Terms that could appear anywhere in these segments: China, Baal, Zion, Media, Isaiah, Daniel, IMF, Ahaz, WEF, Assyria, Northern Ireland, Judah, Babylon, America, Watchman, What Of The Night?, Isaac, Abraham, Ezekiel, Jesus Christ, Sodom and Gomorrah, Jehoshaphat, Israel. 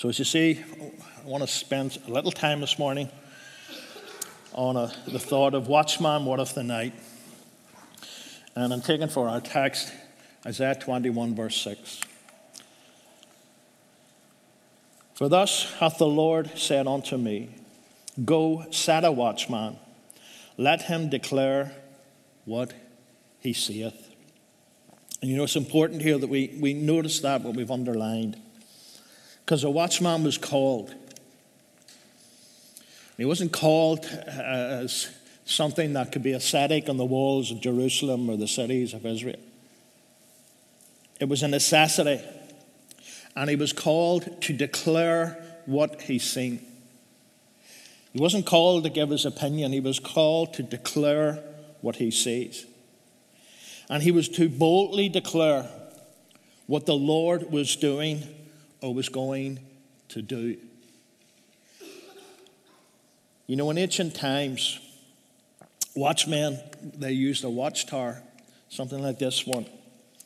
So as you see, I want to spend a little time this morning on the thought of Watchman, What of the Night? And I'm taking for our text Isaiah 21, verse 6. For thus hath the Lord said unto me, Go, set a watchman, let him declare what he seeth. And you know, it's important here that we notice that, what we've underlined. Because a watchman was called. He wasn't called as something that could be ascetic on the walls of Jerusalem or the cities of Israel. It was a necessity. And he was called to declare what he's seen. He wasn't called to give his opinion. He was called to declare what he sees. And he was to boldly declare what the Lord was doing or was going to do. You know, in ancient times, watchmen, they used a watchtower, something like this one.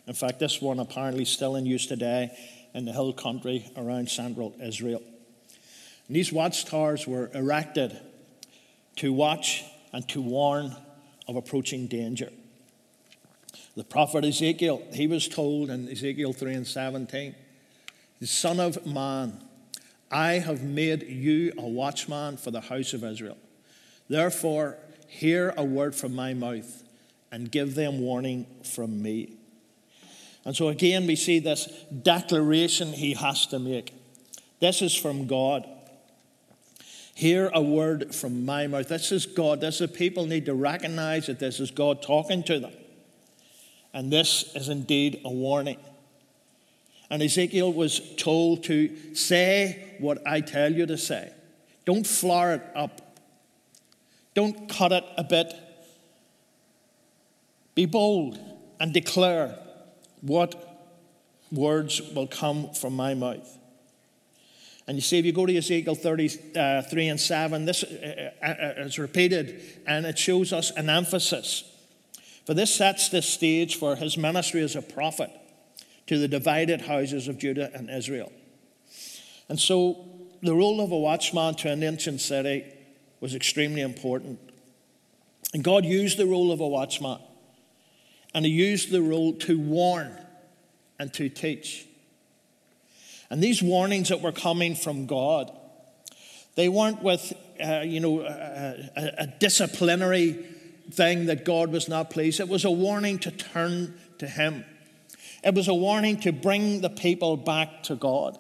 In fact, this one apparently still in use today in the hill country around central Israel. And these watchtowers were erected to watch and to warn of approaching danger. The prophet Ezekiel, he was told in Ezekiel 3 and 17, the Son of Man, I have made you a watchman for the house of Israel. Therefore, hear a word from my mouth and give them warning from me. And so again, we see this declaration he has to make. This is from God. Hear a word from my mouth. This is God. This is, people need to recognize that this is God talking to them. And this is indeed a warning. And Ezekiel was told to say what I tell you to say. Don't flour it up. Don't cut it a bit. Be bold and declare what words will come from my mouth. And you see, if you go to Ezekiel 33 and 7, this is repeated, and it shows us an emphasis. For this sets the stage for his ministry as a prophet to the divided houses of Judah and Israel. And so the role of a watchman to an ancient city was extremely important. And God used the role of a watchman. And he used the role to warn and to teach. And these warnings that were coming from God, they weren't with, a disciplinary thing that God was not pleased. It was a warning to turn to him. It was a warning to bring the people back to God.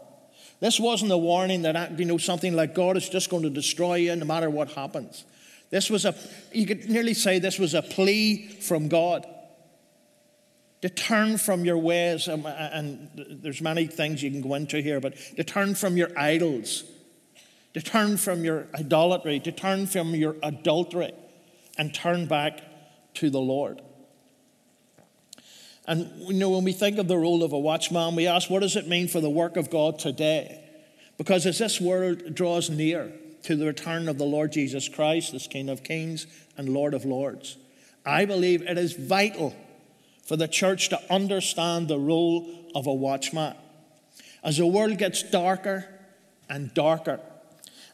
This wasn't a warning that, something like God is just going to destroy you no matter what happens. This was you could nearly say this was a plea from God. To turn from your ways, and there's many things you can go into here, but to turn from your idols, to turn from your idolatry, to turn from your adultery, and turn back to the Lord. And, when we think of the role of a watchman, we ask, what does it mean for the work of God today? Because as this world draws near to the return of the Lord Jesus Christ, this King of Kings and Lord of Lords, I believe it is vital for the church to understand the role of a watchman. As the world gets darker and darker,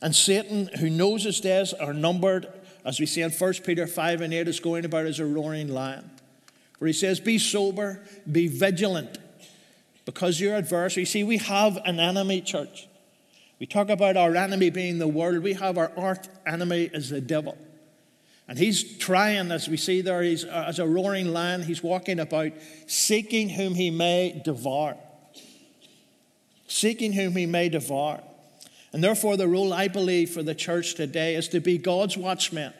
and Satan, who knows his days are numbered, as we see in 1 Peter 5 and 8, is going about as a roaring lion, where he says, be sober, be vigilant, because your adversary. See, we have an enemy, church. We talk about our enemy being the world. We have our arch enemy as the devil. And he's trying, as we see there, he's as a roaring lion, he's walking about, seeking whom he may devour. Seeking whom he may devour. And therefore, the role, I believe, for the church today is to be God's watchmen.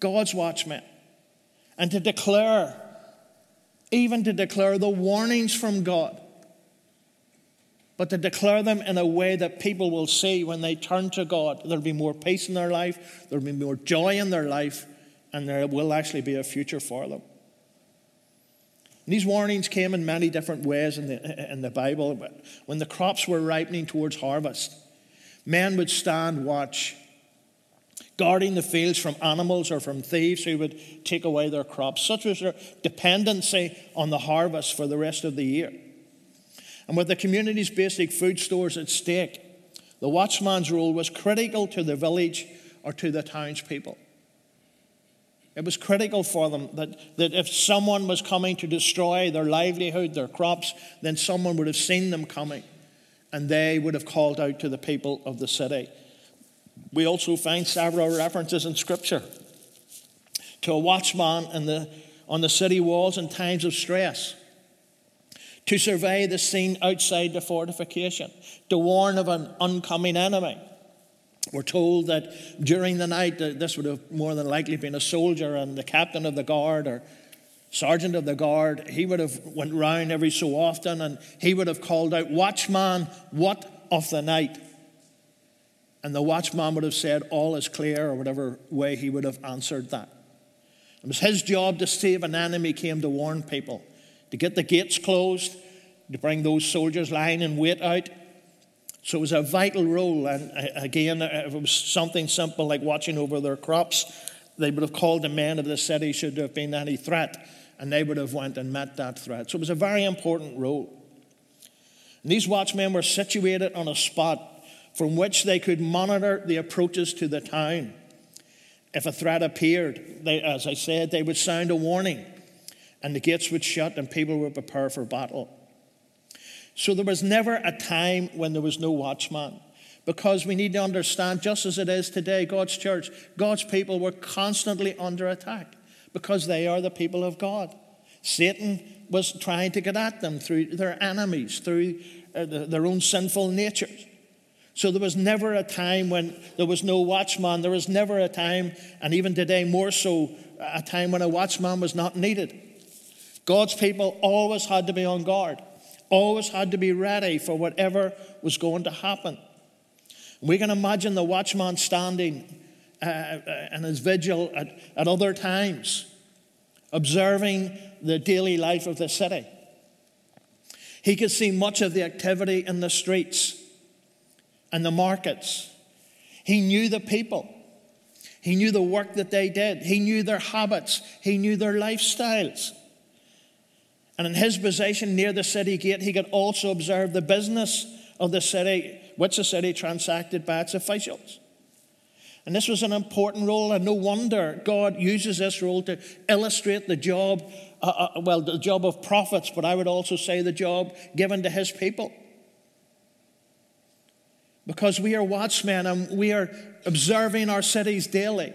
God's watchmen. And to declare, even to declare the warnings from God. But to declare them in a way that people will see when they turn to God. There'll be more peace in their life. There'll be more joy in their life. And there will actually be a future for them. And these warnings came in many different ways in the Bible. But when the crops were ripening towards harvest, men would stand watch, guarding the fields from animals or from thieves who would take away their crops. Such was their dependency on the harvest for the rest of the year. And with the community's basic food stores at stake, the watchman's role was critical to the village or to the townspeople. It was critical for them that if someone was coming to destroy their livelihood, their crops, then someone would have seen them coming, and they would have called out to the people of the city. We also find several references in Scripture to a watchman on the city walls in times of stress, to survey the scene outside the fortification, to warn of an oncoming enemy. We're told that during the night, this would have more than likely been a soldier, and the captain of the guard or sergeant of the guard, he would have went round every so often, and he would have called out, "Watchman, what of the night?" And the watchman would have said, "All is clear," or whatever way he would have answered that. It was his job to see if an enemy came to warn people, to get the gates closed, to bring those soldiers lying in wait out. So it was a vital role. And again, if it was something simple like watching over their crops, they would have called the men of the city should there have been any threat, and they would have went and met that threat. So it was a very important role. And these watchmen were situated on a spot from which they could monitor the approaches to the town. If a threat appeared, they, as I said, they would sound a warning, and the gates would shut, and people would prepare for battle. So there was never a time when there was no watchman, because we need to understand, just as it is today, God's church, God's people were constantly under attack because they are the people of God. Satan was trying to get at them through their enemies, through their own sinful natures. So there was never a time when there was no watchman. There was never a time, and even today more so, a time when a watchman was not needed. God's people always had to be on guard, always had to be ready for whatever was going to happen. We can imagine the watchman standing in his vigil at other times, observing the daily life of the city. He could see much of the activity in the streets and the markets. He knew the people. He knew the work that they did. He knew their habits. He knew their lifestyles. And in his position near the city gate, he could also observe the business of the city, which the city transacted by its officials. And this was an important role, and no wonder God uses this role to illustrate the job, the job of prophets, but I would also say the job given to his people. Because we are watchmen, and we are observing our cities daily.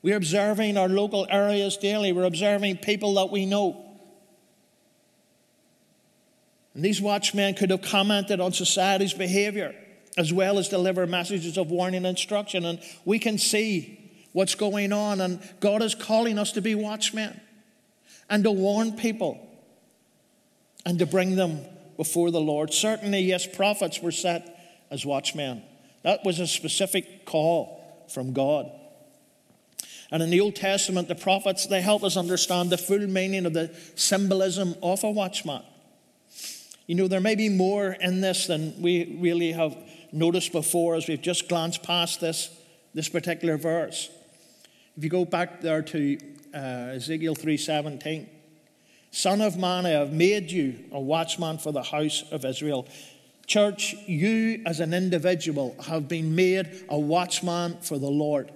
We're observing our local areas daily. We're observing people that we know. And these watchmen could have commented on society's behavior as well as deliver messages of warning and instruction. And we can see what's going on. And God is calling us to be watchmen and to warn people and to bring them before the Lord. Certainly, yes, prophets were set as watchmen. That was a specific call from God. And in the Old Testament, the prophets, they help us understand the full meaning of the symbolism of a watchman. You know, there may be more in this than we really have noticed before as we've just glanced past this particular verse. If you go back there to Ezekiel 3:17, "Son of man, I have made you a watchman for the house of Israel." Church, you as an individual have been made a watchman for the Lord.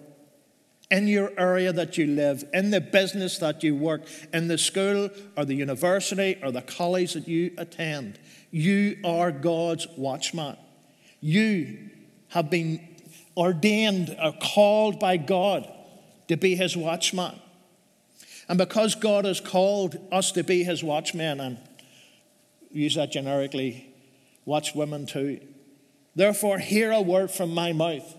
In your area that you live, in the business that you work, in the school or the university or the college that you attend, you are God's watchman. You have been ordained or called by God to be his watchman. And because God has called us to be his watchmen, and use that generically, watchwomen too, therefore hear a word from my mouth.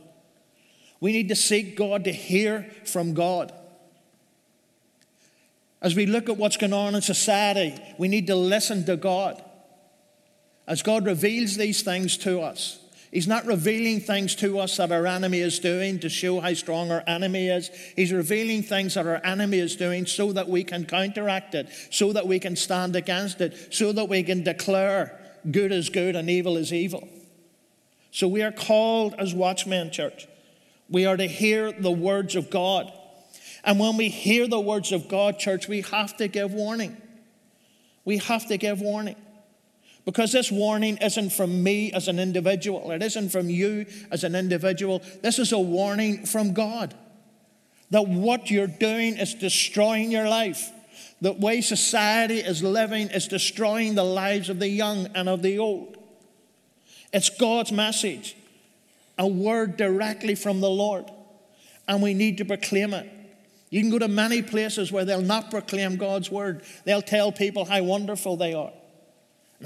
We need to seek God, to hear from God. As we look at what's going on in society, we need to listen to God. As God reveals these things to us, he's not revealing things to us that our enemy is doing to show how strong our enemy is. He's revealing things that our enemy is doing so that we can counteract it, so that we can stand against it, so that we can declare good is good and evil is evil. So we are called as watchmen, church. We are to hear the words of God. And when we hear the words of God, church, we have to give warning. We have to give warning. Because this warning isn't from me as an individual. It isn't from you as an individual. This is a warning from God. That what you're doing is destroying your life. The way society is living is destroying the lives of the young and of the old. It's God's message. A word directly from the Lord. And we need to proclaim it. You can go to many places where they'll not proclaim God's word. They'll tell people how wonderful they are.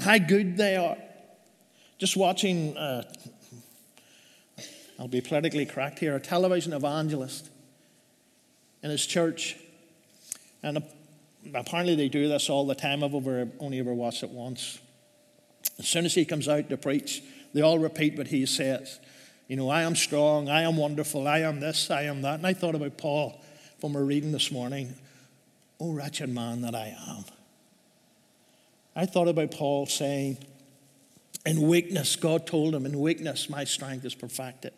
How good they are. Just watching, I'll be politically correct here, a television evangelist in his church. And apparently they do this all the time. I've only ever watched it once. As soon as he comes out to preach, they all repeat what he says. You know, I am strong, I am wonderful, I am this, I am that. And I thought about Paul from a reading this morning. Oh, wretched man that I am. I thought about Paul saying, in weakness, God told him, in weakness, my strength is perfected.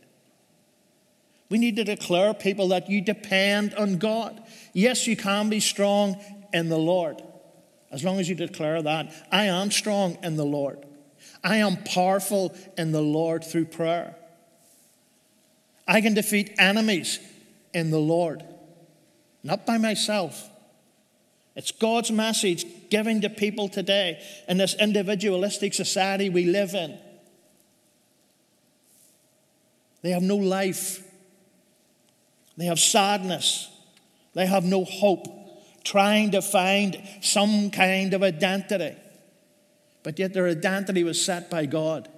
We need to declare, people, that you depend on God. Yes, you can be strong in the Lord. As long as you declare that, I am strong in the Lord. I am powerful in the Lord through prayer. I can defeat enemies in the Lord. Not by myself. It's God's message given to people today in this individualistic society we live in. They have no life. They have sadness. They have no hope, trying to find some kind of identity. But yet their identity was set by God.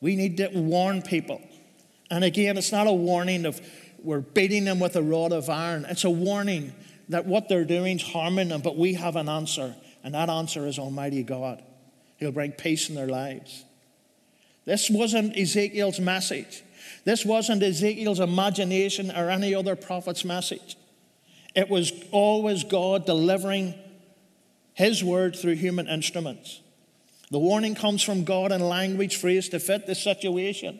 We need to warn people. And again, it's not a warning of we're beating them with a rod of iron. It's a warning that what they're doing is harming them, but we have an answer, and that answer is Almighty God. He'll bring peace in their lives. This wasn't Ezekiel's message. This wasn't Ezekiel's imagination or any other prophet's message. It was always God delivering his word through human instruments. The warning comes from God in language phrased to fit the situation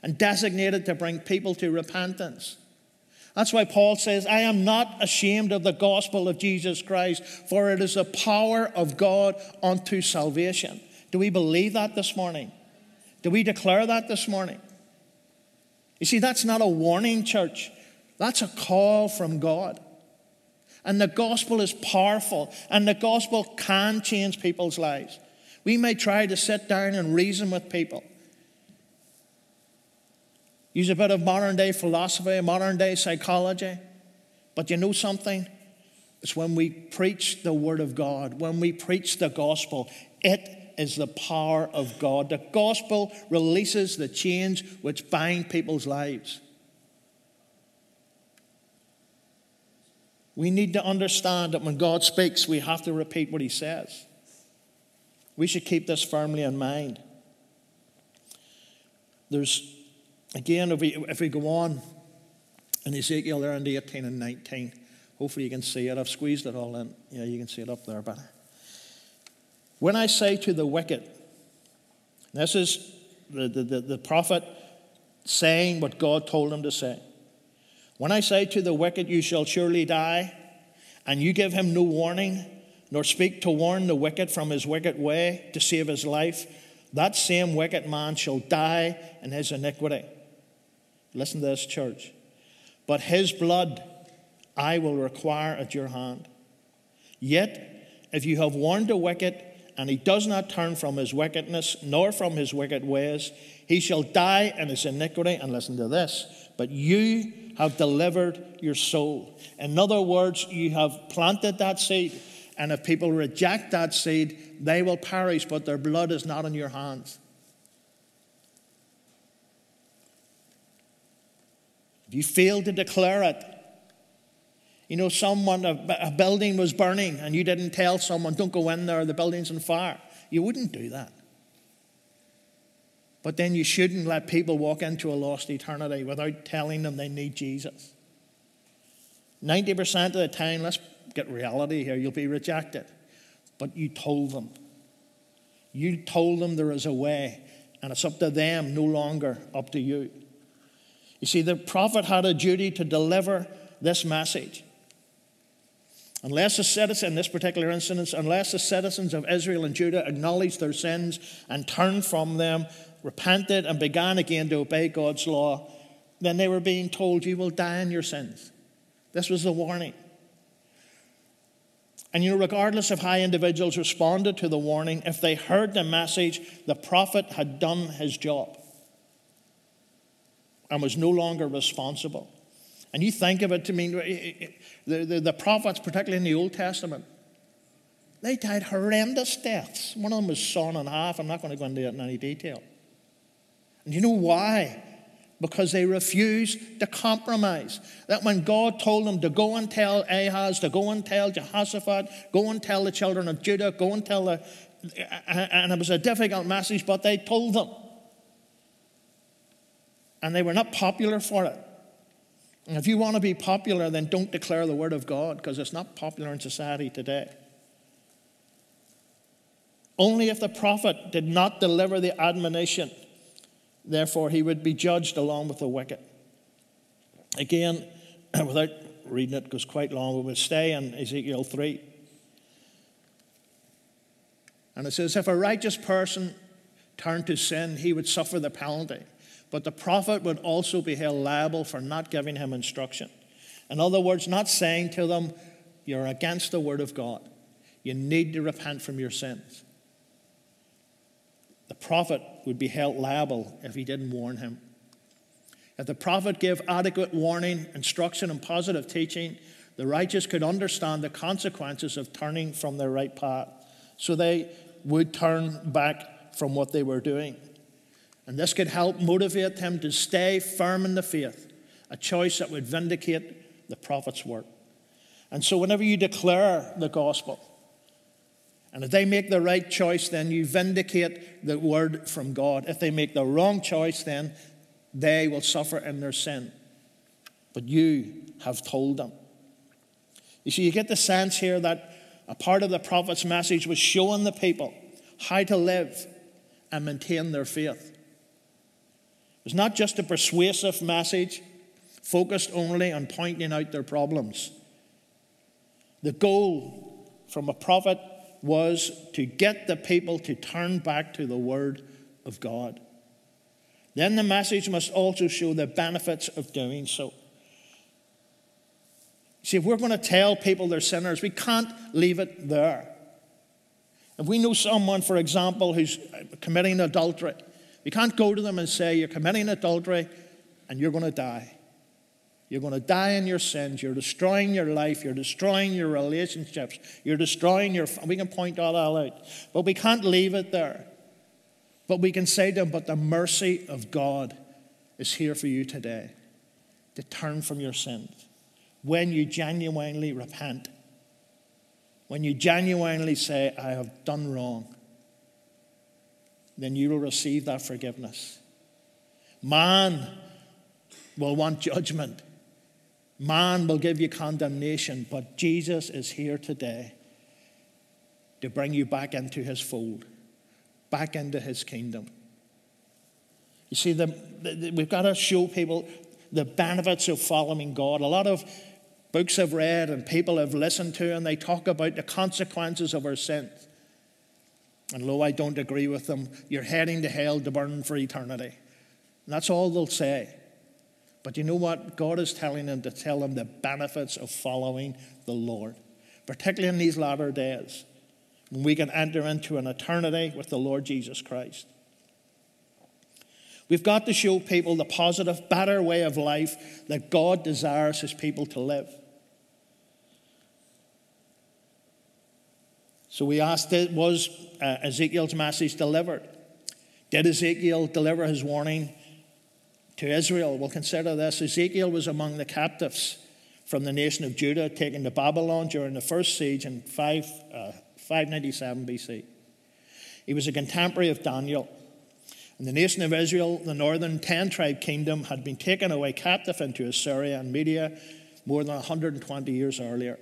and designated to bring people to repentance. That's why Paul says, I am not ashamed of the gospel of Jesus Christ, for it is the power of God unto salvation. Do we believe that this morning? Do we declare that this morning? You see, that's not a warning, church. That's a call from God. And the gospel is powerful, and the gospel can change people's lives. We may try to sit down and reason with people. Use a bit of modern-day philosophy, modern-day psychology. But you know something? It's when we preach the Word of God, when we preach the gospel, it is the power of God. The gospel releases the chains which bind people's lives. We need to understand that when God speaks, we have to repeat what He says. We should keep this firmly in mind. There's... Again, if we go on in Ezekiel there in 18 and 19, hopefully you can see it. I've squeezed it all in. Yeah, you can see it up there better. When I say to the wicked, this is the prophet saying what God told him to say. When I say to the wicked, you shall surely die, and you give him no warning, nor speak to warn the wicked from his wicked way to save his life, that same wicked man shall die in his iniquity. Listen to this, church. But his blood I will require at your hand. Yet, if you have warned the wicked, and he does not turn from his wickedness, nor from his wicked ways, he shall die in his iniquity. And listen to this. But you have delivered your soul. In other words, you have planted that seed. And if people reject that seed, they will perish, but their blood is not on your hands. If you fail to declare it, you know, a building was burning and you didn't tell someone, don't go in there, the building's on fire. You wouldn't do that. But then you shouldn't let people walk into a lost eternity without telling them they need Jesus. 90% of the time, let's get reality here, you'll be rejected. But you told them. You told them there is a way, and it's up to them, no longer up to you. You see, the prophet had a duty to deliver this message. Unless the citizens of Israel and Judah acknowledged their sins and turned from them, repented and began again to obey God's law, then they were being told, you will die in your sins. This was the warning. And regardless of how individuals responded to the warning, if they heard the message, the prophet had done his job and was no longer responsible. And you think of it to mean the prophets, particularly in the Old Testament, they died horrendous deaths. One of them was sawn in half. I'm not going to go into it in any detail. And you know why? Because they refused to compromise. That when God told them to go and tell Ahaz, to go and tell Jehoshaphat, go and tell the children of Judah, and it was a difficult message, but they told them. And they were not popular for it. And if you want to be popular, then don't declare the word of God, because it's not popular in society today. Only if the prophet did not deliver the admonition, therefore, he would be judged along with the wicked. Again, without reading it, because quite long, we will stay in Ezekiel 3. And it says, if a righteous person turned to sin, he would suffer the penalty. But the prophet would also be held liable for not giving him instruction. In other words, not saying to them, you're against the word of God. You need to repent from your sins. The prophet would be held liable if he didn't warn him. If the prophet gave adequate warning, instruction, and positive teaching, the righteous could understand the consequences of turning from their right path. So they would turn back from what they were doing. And this could help motivate them to stay firm in the faith, a choice that would vindicate the prophet's work. And so whenever you declare the gospel, and if they make the right choice, then you vindicate the word from God. If they make the wrong choice, then they will suffer in their sin. But you have told them. You see, you get the sense here that a part of the prophet's message was showing the people how to live and maintain their faith. It was not just a persuasive message focused only on pointing out their problems. The goal from a prophet was to get the people to turn back to the word of God. Then the message must also show the benefits of doing so. See, if we're going to tell people they're sinners, we can't leave it there. If we know someone, for example, who's committing adultery, we can't go to them and say, you're committing adultery and you're going to die. You're going to die in your sins. You're destroying your life. You're destroying your relationships. You're destroying your... We can point all that out. But we can't leave it there. But we can say to them, but the mercy of God is here for you today to turn from your sins when you genuinely repent. When you genuinely say, I have done wrong, then you will receive that forgiveness. Man will want judgment. Man will give you condemnation, but Jesus is here today to bring you back into his fold, back into his kingdom. You see, we've got to show people the benefits of following God. A lot of books I've read and people I've listened to, and they talk about the consequences of our sins. And lo, I don't agree with them. You're heading to hell to burn for eternity. And that's all they'll say. But you know what? God is telling them to tell them the benefits of following the Lord, particularly in these latter days, when we can enter into an eternity with the Lord Jesus Christ. We've got to show people the positive, better way of life that God desires his people to live. So we asked, was Ezekiel's message delivered? Did Ezekiel deliver his warning to Israel? Well, consider this. Ezekiel was among the captives from the nation of Judah taken to Babylon during the first siege in 597 BC. He was a contemporary of Daniel. And the nation of Israel, the northern 10-tribe kingdom, had been taken away captive into Assyria and Media more than 120 years earlier.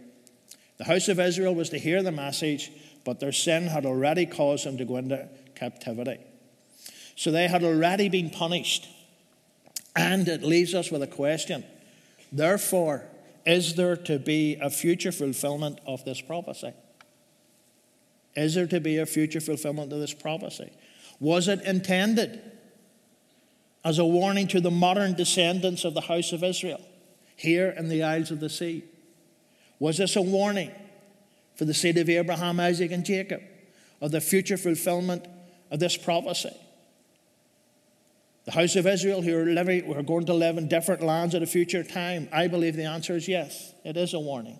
The house of Israel was to hear the message, but their sin had already caused them to go into captivity. So they had already been punished. And it leaves us with a question. Therefore, is there to be a future fulfillment of this prophecy? Is there to be a future fulfillment of this prophecy? Was it intended as a warning to the modern descendants of the house of Israel here in the Isles of the Sea? Was this a warning for the seed of Abraham, Isaac, and Jacob of the future fulfillment of this prophecy? The house of Israel who are going to live in different lands at a future time. I believe the answer is yes. It is a warning.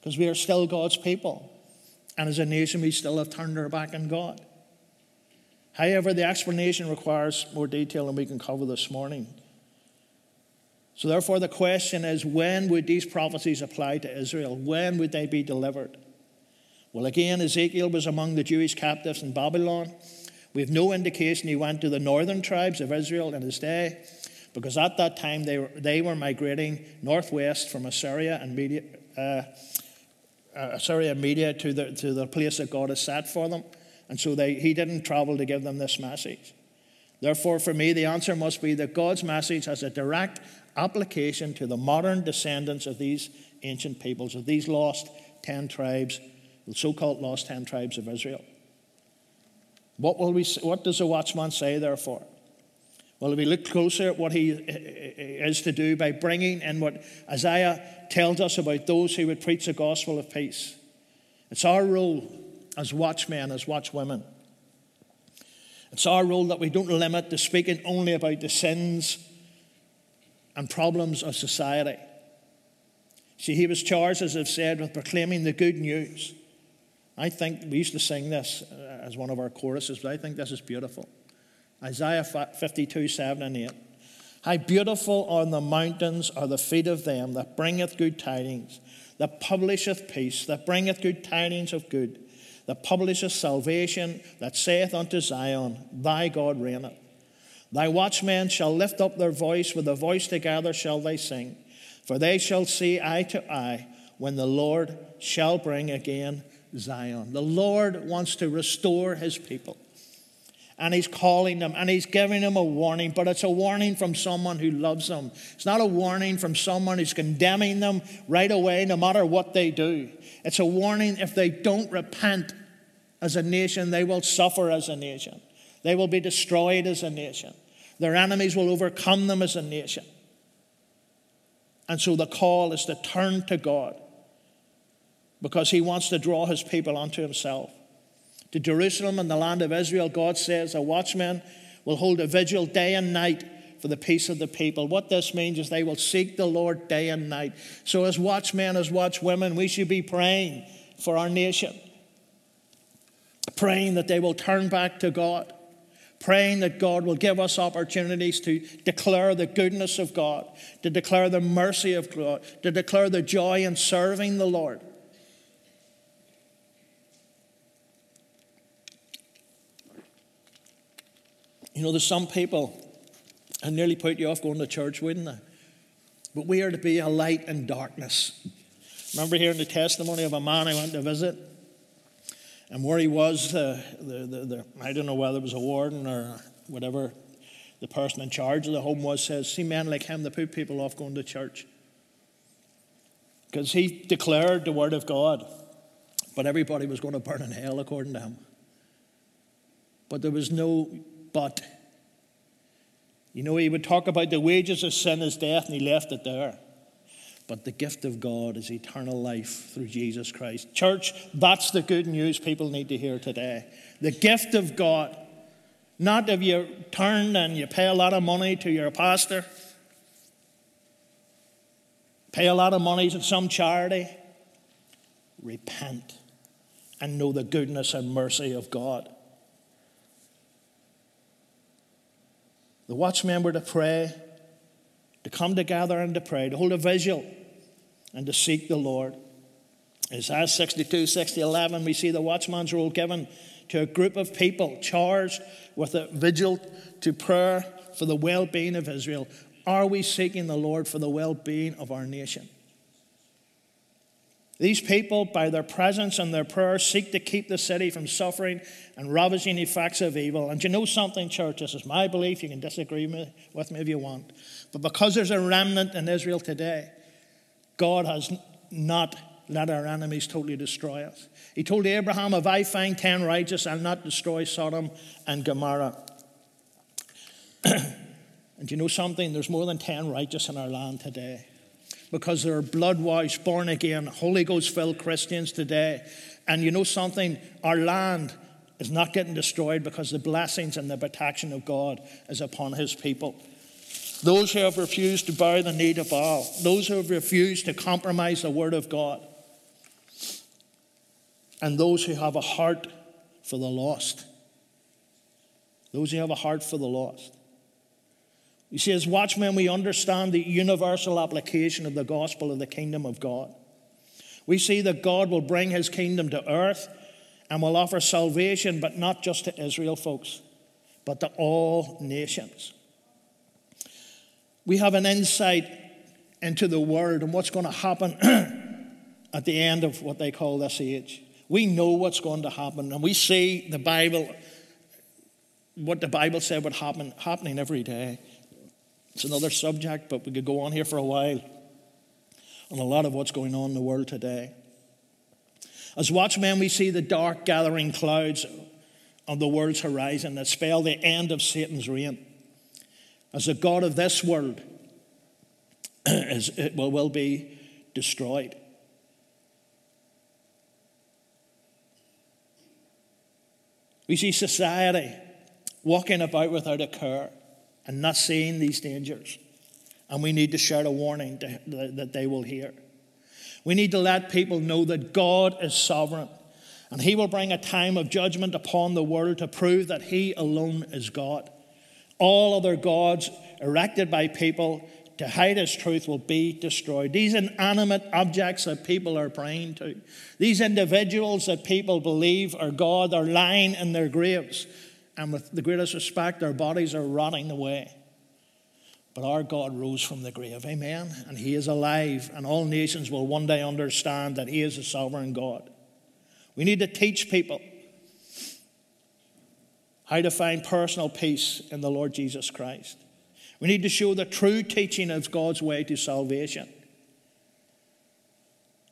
Because we are still God's people. And as a nation, we still have turned our back on God. However, the explanation requires more detail than we can cover this morning. So therefore, the question is, when would these prophecies apply to Israel? When would they be delivered? Well, again, Ezekiel was among the Jewish captives in Babylon. We have no indication he went to the northern tribes of Israel in his day, because at that time they were migrating northwest from Assyria and Media to the place that God has set for them. And so he didn't travel to give them this message. Therefore, for me, the answer must be that God's message has a direct application to the modern descendants of these ancient peoples, of these lost 10 tribes, the so-called lost 10 tribes of Israel. What does the watchman say, therefore? Well, if we look closer at what he is to do by bringing in what Isaiah tells us about those who would preach the gospel of peace. It's our role as watchmen, as watchwomen. It's our role that we don't limit to speaking only about the sins and problems of society. See, he was charged, as I've said, with proclaiming the good news. I think we used to sing this as one of our choruses, but I think this is beautiful. Isaiah 52, 7 and 8. How beautiful on the mountains are the feet of them that bringeth good tidings, that publisheth peace, that bringeth good tidings of good, that publisheth salvation, that saith unto Zion, Thy God reigneth. Thy watchmen shall lift up their voice, with a voice together shall they sing, for they shall see eye to eye when the Lord shall bring again Zion. The Lord wants to restore his people. And he's calling them, and he's giving them a warning, but it's a warning from someone who loves them. It's not a warning from someone who's condemning them right away, no matter what they do. It's a warning if they don't repent as a nation, they will suffer as a nation. They will be destroyed as a nation. Their enemies will overcome them as a nation. And so the call is to turn to God, because he wants to draw his people unto himself. To Jerusalem and the land of Israel, God says, a watchman will hold a vigil day and night for the peace of the people. What this means is they will seek the Lord day and night. So as watchmen, as watchwomen, we should be praying for our nation. Praying that they will turn back to God. Praying that God will give us opportunities to declare the goodness of God, to declare the mercy of God, to declare the joy in serving the Lord. You know, there's some people who nearly put you off going to church, wouldn't they? But we are to be a light in darkness. Remember hearing the testimony of a man I went to visit, and where he was, I don't know whether it was a warden or whatever, the person in charge of the home was, says, see, men like him, they put people off going to church. Because he declared the word of God, but everybody was going to burn in hell according to him. But there was no... But, you know, he would talk about the wages of sin is death, and he left it there. But the gift of God is eternal life through Jesus Christ. Church, that's the good news people need to hear today. The gift of God. Not if you turn and you pay a lot of money to your pastor, pay a lot of money to some charity. Repent and know the goodness and mercy of God. The watchmen were to pray, to come together and to pray, to hold a vigil and to seek the Lord. In Isaiah 62, 60, 11, we see the watchman's role given to a group of people charged with a vigil to prayer for the well-being of Israel. Are we seeking the Lord for the well-being of our nation? These people, by their presence and their prayer, seek to keep the city from suffering and ravaging effects of evil. And you know something, church? This is my belief. You can disagree with me if you want. But because there's a remnant in Israel today God has not let our enemies totally destroy us. He told Abraham, if I find 10 righteous, I'll not destroy Sodom and Gomorrah. And you know something? There's more than 10 righteous in our land today, because there are blood-washed, born-again, Holy Ghost-filled Christians today. And you know something? Our land is not getting destroyed because the blessings and the protection of God is upon his people. Those who have refused to bow the knee to Baal, those who have refused to compromise the word of God, and those who have a heart for the lost. Those who have a heart for the lost. You see, as watchmen, we understand the universal application of the gospel of the kingdom of God. We see that God will bring his kingdom to earth and will offer salvation, but not just to Israel, folks, but to all nations. We have an insight into the world and what's going to happen at the end of what they call this age. We know what's going to happen, and we see the Bible, what the Bible said would happen, happening every day. It's another subject, but we could go on here for a while on a lot of what's going on in the world today. As watchmen, we see the dark gathering clouds on the world's horizon that spell the end of Satan's reign, as the god of this world will be destroyed. We see society walking about without a care and not seeing these dangers. And we need to shout a warning that they will hear. We need to let people know that God is sovereign, and he will bring a time of judgment upon the world to prove that he alone is God. All other gods erected by people to hide his truth will be destroyed. These inanimate objects that people are praying to, these individuals that people believe are God, are lying in their graves. And with the greatest respect, their bodies are rotting away. But our God rose from the grave, amen? And he is alive, and all nations will one day understand that he is a sovereign God. We need to teach people how to find personal peace in the Lord Jesus Christ. We need to show the true teaching of God's way to salvation.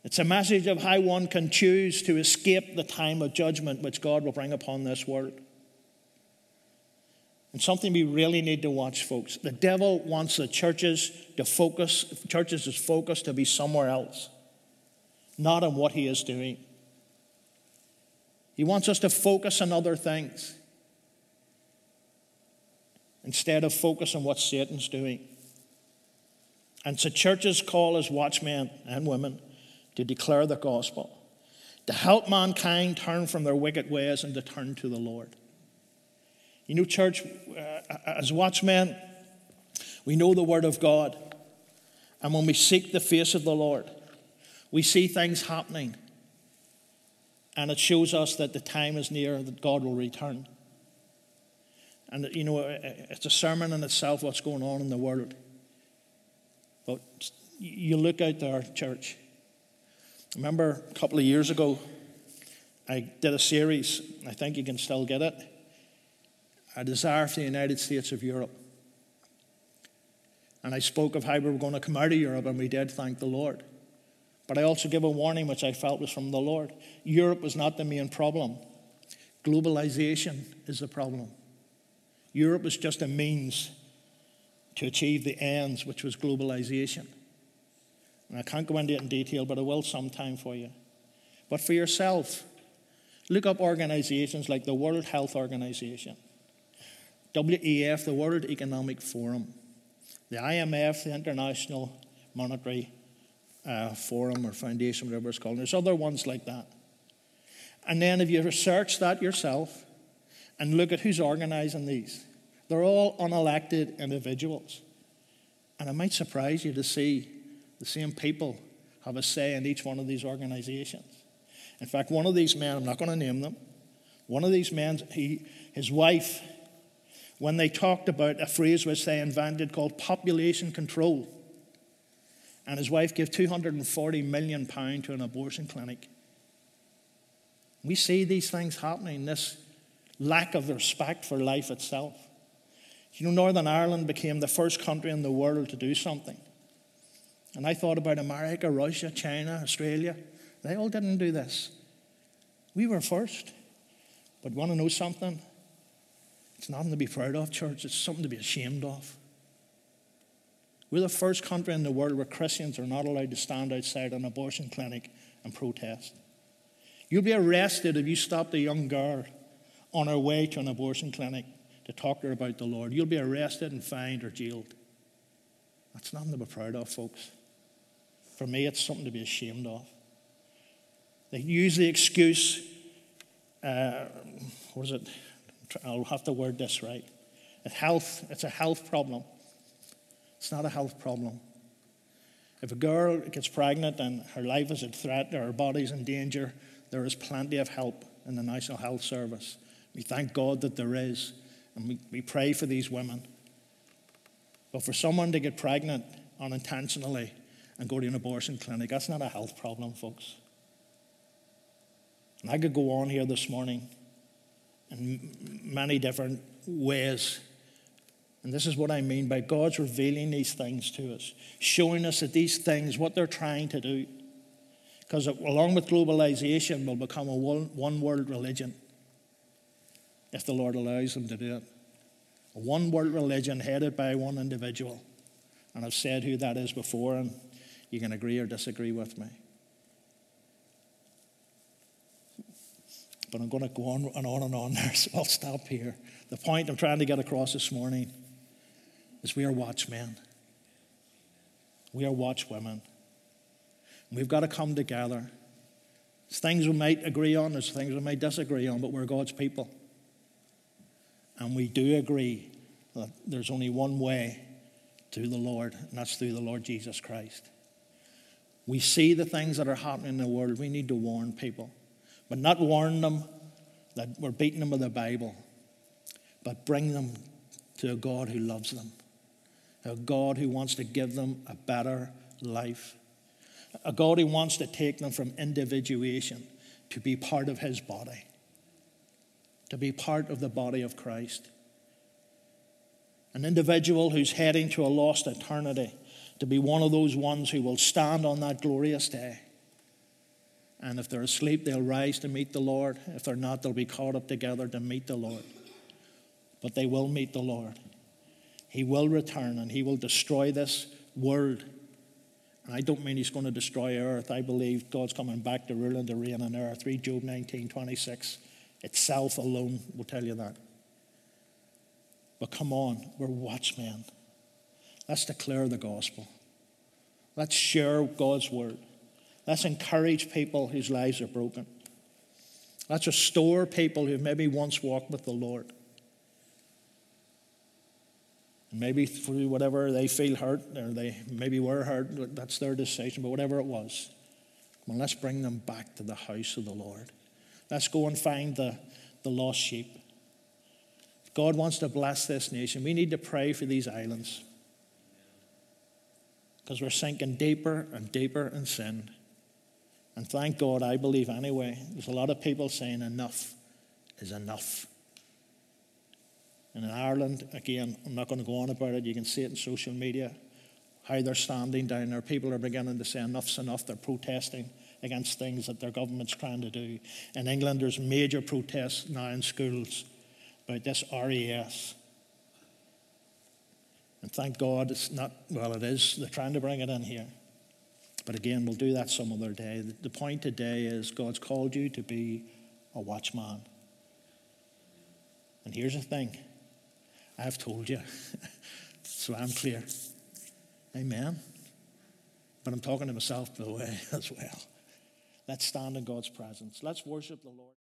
It's a message of how one can choose to escape the time of judgment which God will bring upon this world. And something we really need to watch, folks. The devil wants the churches' focus to be somewhere else, not on what he is doing. He wants us to focus on other things instead of focus on what Satan's doing. And so churches call as watchmen and women to declare the gospel, to help mankind turn from their wicked ways and to turn to the Lord. You know, church, as watchmen, we know the word of God. And when we seek the face of the Lord, we see things happening. And it shows us that the time is near that God will return. And, you know, it's a sermon in itself what's going on in the world. But you look out there, church. I remember a couple of years ago, I did a series. I think you can still get it. A Desire for the United States of Europe. And I spoke of how we were going to come out of Europe, and we did, thank the Lord. But I also gave a warning, which I felt was from the Lord. Europe was not the main problem. Globalization is the problem. Europe was just a means to achieve the ends, which was globalization. And I can't go into it in detail, but I will sometime for you. But for yourself, look up organizations like the World Health Organization, WEF, the World Economic Forum, the IMF, the International Monetary Forum or Foundation, whatever it's called. And there's other ones like that. And then if you research that yourself and look at who's organizing these, they're all unelected individuals. And it might surprise you to see the same people have a say in each one of these organizations. In fact, one of these men, I'm not going to name them, one of these men, his wife, when they talked about a phrase which they invented called population control. And his wife gave £240 million to an abortion clinic. We see these things happening, this lack of respect for life itself. You know, Northern Ireland became the first country in the world to do something. And I thought about America, Russia, China, Australia. They all didn't do this. We were first. But want to know something? It's nothing to be proud of, church. It's something to be ashamed of. We're the first country in the world where Christians are not allowed to stand outside an abortion clinic and protest. You'll be arrested if you stop a young girl on her way to an abortion clinic to talk to her about the Lord. You'll be arrested and fined or jailed. That's nothing to be proud of, folks. For me, it's something to be ashamed of. They use the excuse, I'll have to word this right. It's a health problem. It's not a health problem. If a girl gets pregnant and her life is at threat or her body's in danger, there is plenty of help in the National Health Service. We thank God that there is, and we pray for these women. But for someone to get pregnant unintentionally and go to an abortion clinic, that's not a health problem, folks. And I could go on here this morning in many different ways. And this is what I mean by God's revealing these things to us, showing us that these things, what they're trying to do, because along with globalization, will become a one-world religion if the Lord allows them to do it. A one-world religion headed by one individual. And I've said who that is before, and you can agree or disagree with me. But I'm going to go on and on and on there, so I'll stop here. The point I'm trying to get across this morning is we are watchmen. We are watchwomen. We've got to come together. There's things we might agree on, there's things we might disagree on, but we're God's people. And we do agree that there's only one way to the Lord, and that's through the Lord Jesus Christ. We see the things that are happening in the world. We need to warn people, but not warn them that we're beating them with the Bible, but bring them to a God who loves them, a God who wants to give them a better life, a God who wants to take them from individuation to be part of his body, to be part of the body of Christ. An individual who's heading to a lost eternity, to be one of those ones who will stand on that glorious day. And if they're asleep, they'll rise to meet the Lord. If they're not, they'll be caught up together to meet the Lord. But they will meet the Lord. He will return and he will destroy this world. And I don't mean he's going to destroy earth. I believe God's coming back to rule and to reign on earth. Read Job 19:26. Itself alone will tell you that. But come on, we're watchmen. Let's declare the gospel. Let's share God's word. Let's encourage people whose lives are broken. Let's restore people who maybe once walked with the Lord. Maybe through whatever they feel hurt, or they maybe were hurt, that's their decision, but whatever it was, well, let's bring them back to the house of the Lord. Let's go and find the lost sheep. If God wants to bless this nation, we need to pray for these islands, because we're sinking deeper and deeper in sin. And thank God, I believe anyway, there's a lot of people saying enough is enough. And in Ireland, again, I'm not going to go on about it. You can see it in social media, how they're standing down there. People are beginning to say enough's enough. They're protesting against things that their government's trying to do. In England, there's major protests now in schools about this RES. And thank God it's not, well, it is. They're trying to bring it in here. But again, we'll do that some other day. The point today is God's called you to be a watchman. And here's the thing. I've told you, so I'm clear. Amen. But I'm talking to myself, by the way, as well. Let's stand in God's presence. Let's worship the Lord.